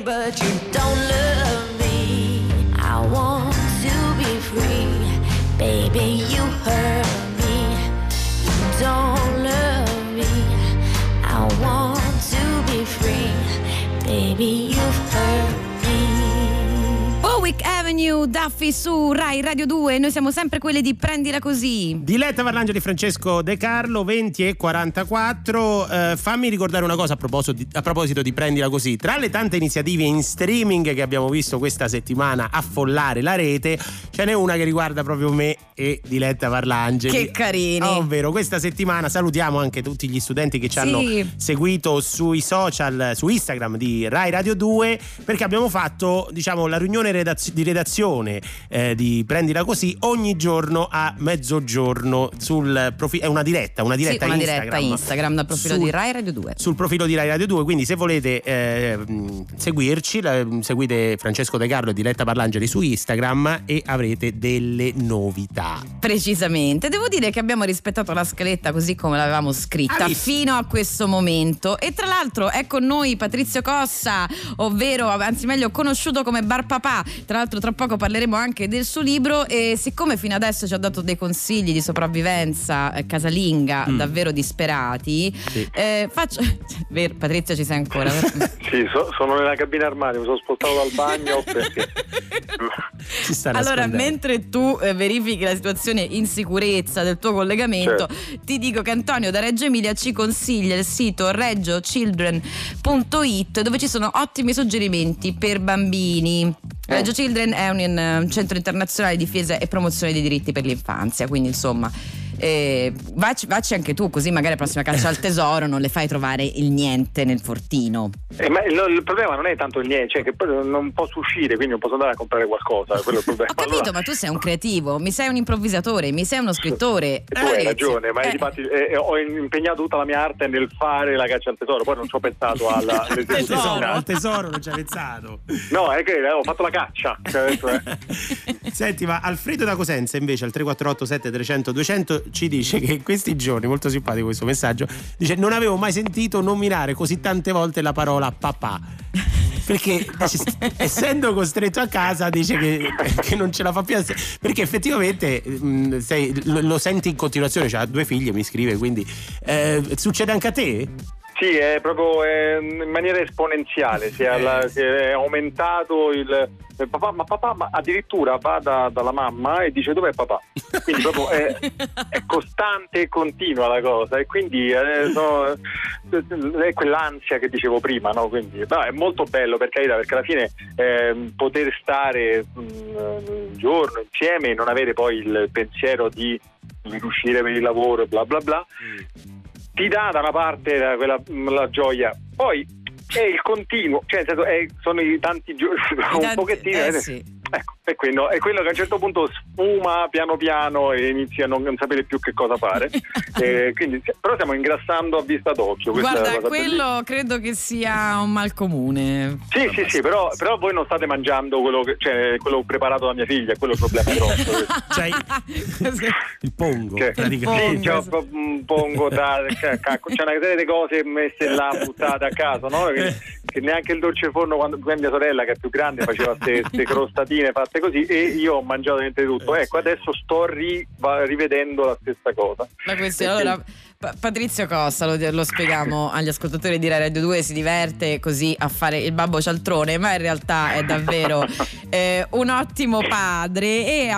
But you don't love me. I want to be free. Baby, you hurt me. You don't love me. I want to be free. Baby, you've hurt me. Warwick Avenue, Duffy su Rai Radio 2. Noi siamo sempre quelli di Prendila Così. Diletta Parlangeli, Francesco De Carlo, 20:44. Fammi ricordare una cosa a proposito di Prendila Così. Tra le tante iniziative in streaming che abbiamo visto questa settimana affollare la rete, ce n'è una che riguarda proprio me e Diletta Parlangeli. Che carini. Ovvero, questa settimana salutiamo anche tutti gli studenti che ci hanno seguito sui social, su Instagram di Rai Radio 2, perché abbiamo fatto, diciamo, la riunione di redazione di Prendila Così ogni giorno a mezzogiorno sul profilo. È una diretta Instagram dal profilo di Rai Radio 2. Sul profilo di Rai Radio 2, quindi se volete seguirci, seguite Francesco De Carlo e Diletta Parlangeli su Instagram e avrete delle novità. Precisamente, devo dire che abbiamo rispettato la scaletta così come l'avevamo scritta fino a questo momento, e tra l'altro è con noi Patrizio Cossa, ovvero, anzi meglio conosciuto come Bar Papà. Tra l'altro tra poco parleremo anche del suo libro, e siccome fino adesso ci ha dato dei consigli di sopravvivenza casalinga davvero disperati, faccio... Patrizia, ci sei ancora? Sì, sono nella cabina armadio, mi sono spostato dal bagno perché... Allora, mentre tu verifichi la situazione in sicurezza del tuo collegamento, ti dico che Antonio da Reggio Emilia ci consiglia il sito reggiocildren.it, dove ci sono ottimi suggerimenti per bambini. Reggio Children è un centro internazionale di difesa e promozione dei diritti per l'infanzia, quindi insomma Vacci anche tu, così magari la prossima caccia al tesoro non le fai trovare il niente nel fortino. Ma il problema non è tanto il niente, cioè che non posso uscire, quindi non posso andare a comprare qualcosa, quello è il problema. Ho capito, allora... ma tu sei un creativo, mi sei un improvvisatore, mi sei uno scrittore. Tu hai ragione, ma infatti ho impegnato tutta la mia arte nel fare la caccia al tesoro, poi non ci ho pensato alla al tesoro non ci ha pensato. No, è che ho fatto la caccia. Senti, ma Alfredo da Cosenza invece al 3487 300 200 ci dice che in questi giorni, molto simpatico questo messaggio, dice: non avevo mai sentito nominare così tante volte la parola papà, perché essendo costretto a casa dice che non ce la fa più, perché effettivamente lo senti in continuazione, cioè, ha due figlie, mi scrive, quindi succede anche a te? Sì, è proprio in maniera esponenziale, si è aumentato il papà, ma addirittura va dalla mamma e dice: dov'è papà? Quindi proprio è costante e continua la cosa, e quindi è quell'ansia che dicevo prima, no? Quindi è molto bello, per carità, perché alla fine poter stare un giorno insieme e non avere poi il pensiero di uscire per il lavoro, bla bla bla, ti dà da una parte la gioia, poi è il continuo, cioè nel senso sono i tanti giorni, un pochettino sì. Ecco, è quello che a un certo punto sfuma piano piano e inizia a non sapere più che cosa fare. Quindi, però stiamo ingrassando a vista d'occhio. Guarda, quello credo che sia un mal comune. Sì, però voi non state mangiando quello preparato da mia figlia, quello è il problema grosso. Cioè, il pongo. Un pongo c'è una serie di cose messe là buttate a caso, no? Che neanche il dolce forno, quando mia sorella, che è più grande, faceva queste crostatine fatte così, e io ho mangiato niente tutto. Ecco, adesso sto rivedendo la stessa cosa. Ma questo, allora, Patrizio Cossa, lo spieghiamo agli ascoltatori di Radio 2, si diverte così a fare il babbo cialtrone, ma in realtà è davvero un ottimo padre e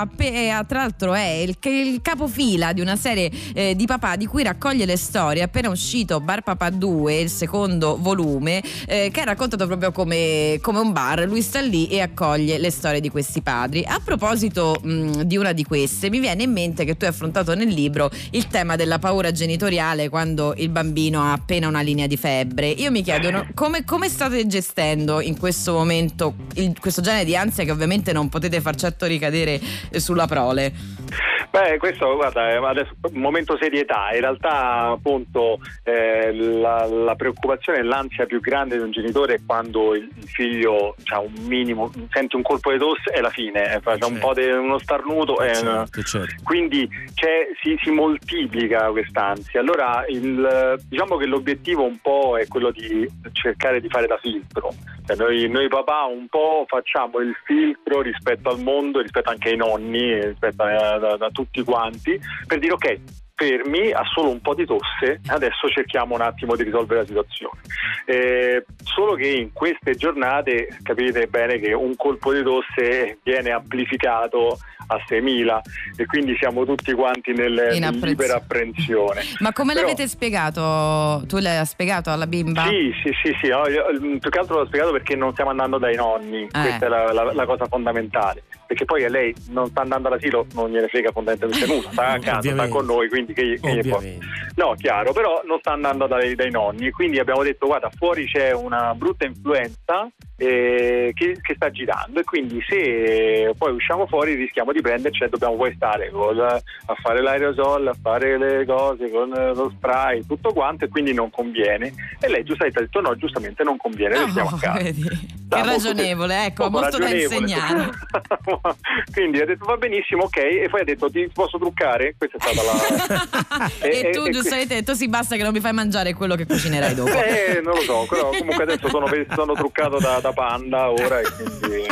tra l'altro è il capofila di una serie di papà di cui raccoglie le storie. Appena uscito Bar Papà 2, il secondo volume, che è raccontato proprio come un bar, lui sta lì e accoglie le storie di questi padri. A proposito di una di queste, mi viene in mente che tu hai affrontato nel libro il tema della paura genitoriale quando il bambino ha appena una linea di febbre. Io mi chiedo, no, come state gestendo in questo momento questo genere di ansia che ovviamente non potete far certo ricadere sulla prole? Beh, questo, guarda, adesso un momento serietà. In realtà, appunto, la preoccupazione e l'ansia più grande di un genitore è quando il figlio ha un minimo, sente un colpo di tosse, è la fine, c'è un po' di uno starnuto, certo. Quindi si moltiplica quest'ansia. Allora diciamo che l'obiettivo un po' è quello di cercare di fare da filtro. Noi papà un po' facciamo il filtro rispetto al mondo, rispetto anche ai nonni, rispetto a tutti quanti, per dire: ok, fermi, ha solo un po' di tosse, adesso cerchiamo un attimo di risolvere la situazione. Solo che in queste giornate capite bene che un colpo di tosse viene amplificato a 6.000 e quindi siamo tutti quanti in iperapprehensione. Ma come l'avete spiegato? Tu l'hai spiegato alla bimba? Sì, no, io, più che altro l'ho spiegato perché non stiamo andando dai nonni, questa è la cosa fondamentale, perché poi lei non sta andando all'asilo, non gliene frega fondamentalmente nulla, sta a casa, sta con noi, quindi chiaro, però non sta andando dai nonni, quindi abbiamo detto: guarda, fuori c'è una brutta influenza che sta girando, e quindi se poi usciamo fuori rischiamo di prenderci, e dobbiamo poi stare a fare l'aerosol, a fare le cose con lo spray, tutto quanto, e quindi non conviene. E lei giustamente ha detto: no, giustamente non conviene, restiamo a casa. Che ragionevole, ecco, molto ragionevole, da insegnare. Quindi ha detto: va benissimo, ok. E poi ha detto: ti posso truccare? Questa è stata la e tu giustamente hai detto: sì, basta che non mi fai mangiare quello che cucinerai dopo. Non lo so, però comunque adesso sono truccato da Panda ora, e quindi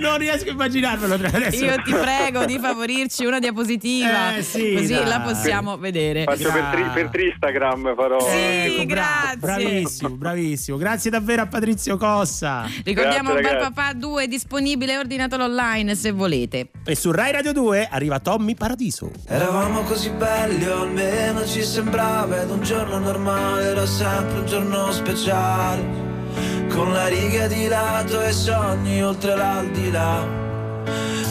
non riesco a immaginarmelo. Adesso io ti prego di favorirci una diapositiva, così la possiamo vedere. Faccio per Tristagram, farò. Sì, grazie. Bravissimo. Grazie davvero a Patrizio Cossa. Ricordiamo Bar Papà 2 disponibile e ordinatelo online se volete. E su Rai Radio 2 arriva Tommy Paradiso. Eravamo così belli, o almeno ci sembrava, ed un giorno normale era sempre un giorno speciale, con la riga di lato e sogni oltre l'aldilà.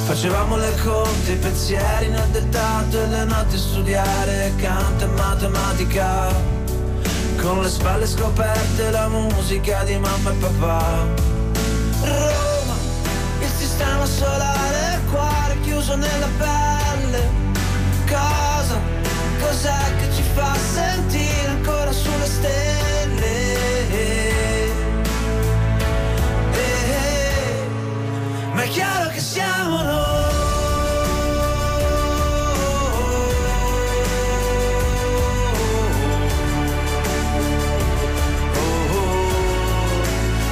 Facevamo le conte, i pensieri nel dettato e le notti studiare canto e matematica. Con le spalle scoperte la musica di mamma e papà. Roma, il sistema solare, il cuore chiuso nella pelle. Cosa, cos'è che ci fa sentire ancora sulle stelle? Ma è chiaro che siamo noi.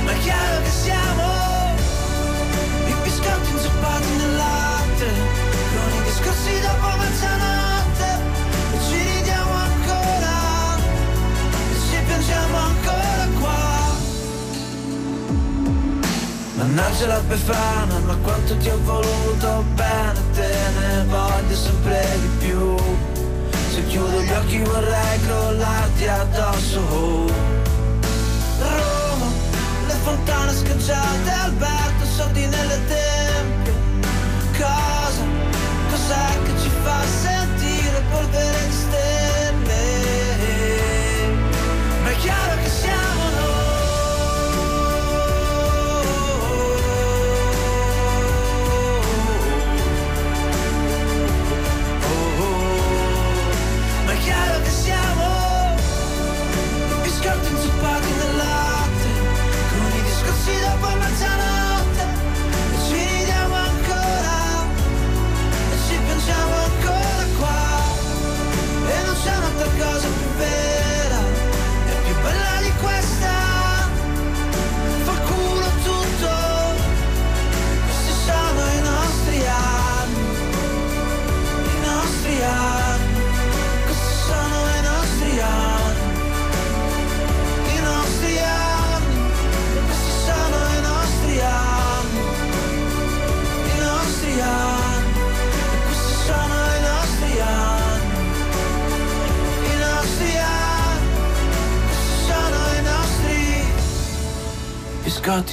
Ma è chiaro che siamo i biscotti inzuppati nel latte, con i discorsi dopo mezzanotte, e ci ridiamo ancora, e ci piangiamo ancora qua. Mannaggia la Befana, ma quanto ti ho voluto bene, te ne voglio sempre di più. Se chiudo gli occhi vorrei crollarti addosso. Roma, le fontane schiacciate, Alberto, soldi nelle tempie. Cosa, cos'è che ci fa sentire polvere di stelle? Ma è chiaro che siamo noi.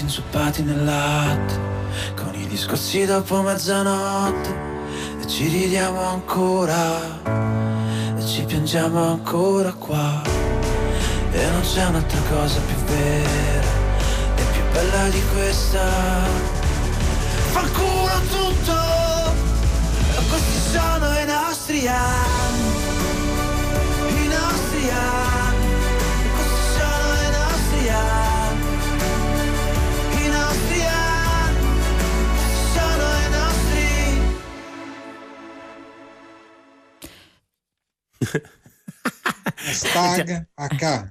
Inzuppati nel latte, con i discorsi dopo mezzanotte, e ci ridiamo ancora, e ci piangiamo ancora qua. E non c'è un'altra cosa più vera e più bella di questa. Fa culo tutto, questi sono i nostri anni, questi sono i nostri anni. Biscotti inzuppati nel latte, con i discorsi dopo mezzanotte, e ci ridiamo ancora, e ci piangiamo ancora qua. E non c'è un'altra cosa più vera e più bella di questa. Fa culo tutto, questi sono i nostri anni, i nostri anni, questi sono i nostri anni. Stag H.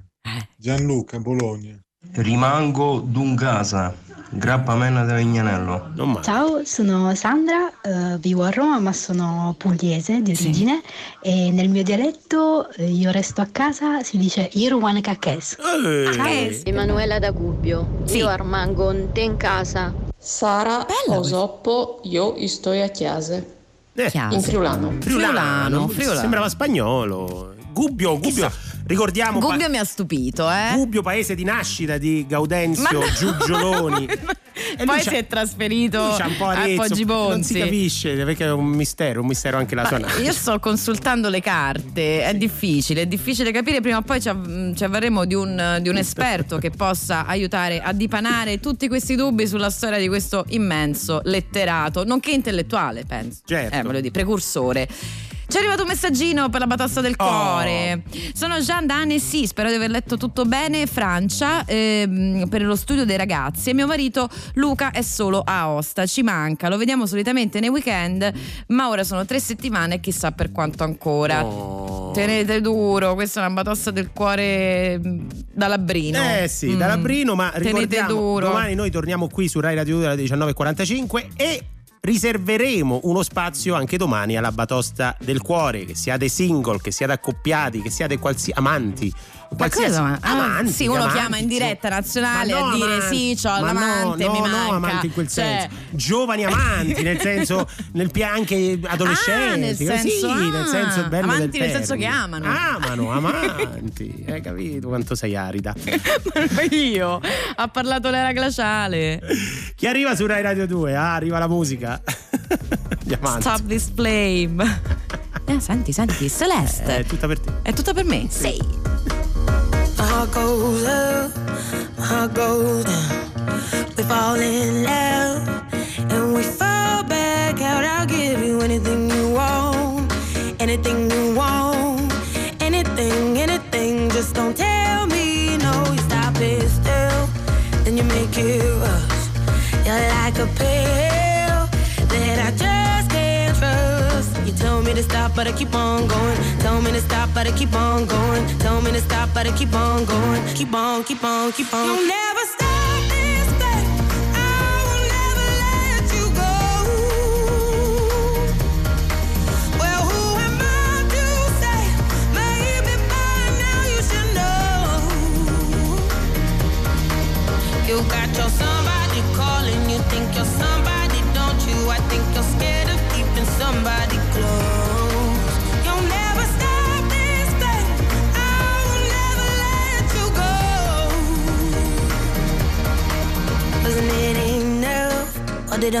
Gianluca Bologna. Rimango Dungasa, Grappamena del Legnanello. Ciao, sono Sandra, vivo a Roma ma sono pugliese di origine, sì. E nel mio dialetto io resto a casa si dice Irwan Kakes. Emanuela da Gubbio, sì. Io armango un te in casa. Sara Osoppo, io sto a chiase. In friulano. Sembrava spagnolo. Gubbio. Ricordiamo Gubbio mi ha stupito, Gubbio, paese di nascita di Gaudenzio Giugioloni. E poi si è trasferito a Poggibonsi. Non si capisce perché è un mistero anche la sua nascita. Io sto consultando le carte, è difficile capire. Prima o poi ci avverremo di un esperto che possa aiutare a dipanare tutti questi dubbi sulla storia di questo immenso letterato, nonché intellettuale, penso. Certo. Voglio dire, precursore. Ci è arrivato un messaggino per la batosta del cuore. Sono Jean Dane, sì, spero di aver letto tutto bene. Francia, per lo studio dei ragazzi. E mio marito Luca è solo a Aosta, ci manca, lo vediamo solitamente nei weekend, ma ora sono 3 settimane e chissà per quanto ancora. Tenete duro, questa è una batosta del cuore da labbrino. Da labbrino, ma ricordiamo, duro. Domani noi torniamo qui su Rai Radio 2 alle 19.45 e riserveremo uno spazio anche domani alla batosta del cuore, che siate single, che siate accoppiati, che siate qualsiasi amanti. Sì, uno chiama in diretta nazionale a dire amanti, sì, c'ho l'amante, mi manca. No, amanti in quel senso. Giovani amanti, nel senso anche adolescenti. Nel senso bello amanti del termine. Nel senso che amano amanti. Hai capito quanto sei arida? Ma io ha parlato l'era glaciale. Chi arriva su Rai Radio 2? Arriva la musica. Stop this flame. Senti, Celeste. È tutta per te. È tutta per me. Sì. My heart goes up, my heart goes down. We fall in love and we fall back out. I'll give you anything you want, anything you want, anything, anything. Just don't tell me no. You stop it still, then you make it rush. You're like a pill that I just can't trust. You tell me to stop, but I keep on going. Tell me to stop, but I keep on going. Tell me to stop, but I keep on going. Keep on, keep on, keep on. You'll never stop. You got your somebody calling, you think you're somebody, don't you? I think you're scared of keeping somebody close. You'll never stop this thing, I will never let you go. 'Cause it ain't enough, or did I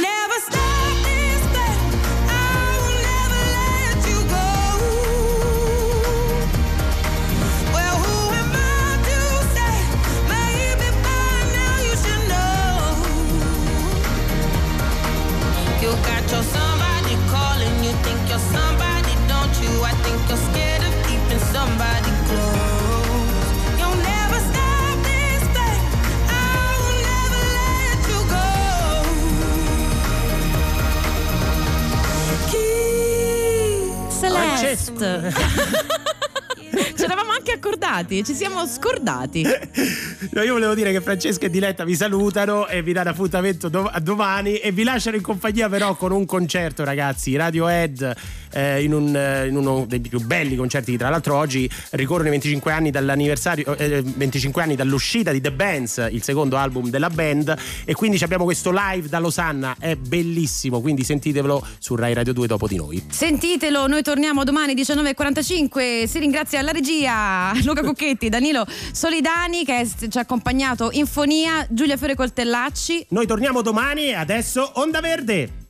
never stop this thing, I will never let you go. Well, who am I to say? Maybe by now you should know. You got your somebody calling. You think you're somebody. I think you're scared of keeping somebody close. You'll never stop this thing, I will never let you go. Celeste. Ce l'avamo anche accordati, ci siamo scordati. No, io volevo dire che Francesca e Diletta vi salutano e vi danno appuntamento a domani e vi lasciano in compagnia però con un concerto, ragazzi, Radiohead, in uno dei più belli concerti. Tra l'altro oggi ricorrono i 25 anni dall'anniversario, 25 anni dall'uscita di The Bands, il secondo album della band, e quindi abbiamo questo live da Losanna, è bellissimo, quindi sentitevelo su Rai Radio 2 dopo di noi. Sentitelo, noi torniamo domani 19.45, si ringrazia la regia Luca Cucchetti, Danilo Solidani che ci ha accompagnato in fonia, Giulia Fiore Coltellacci. Noi torniamo domani e adesso Onda Verde.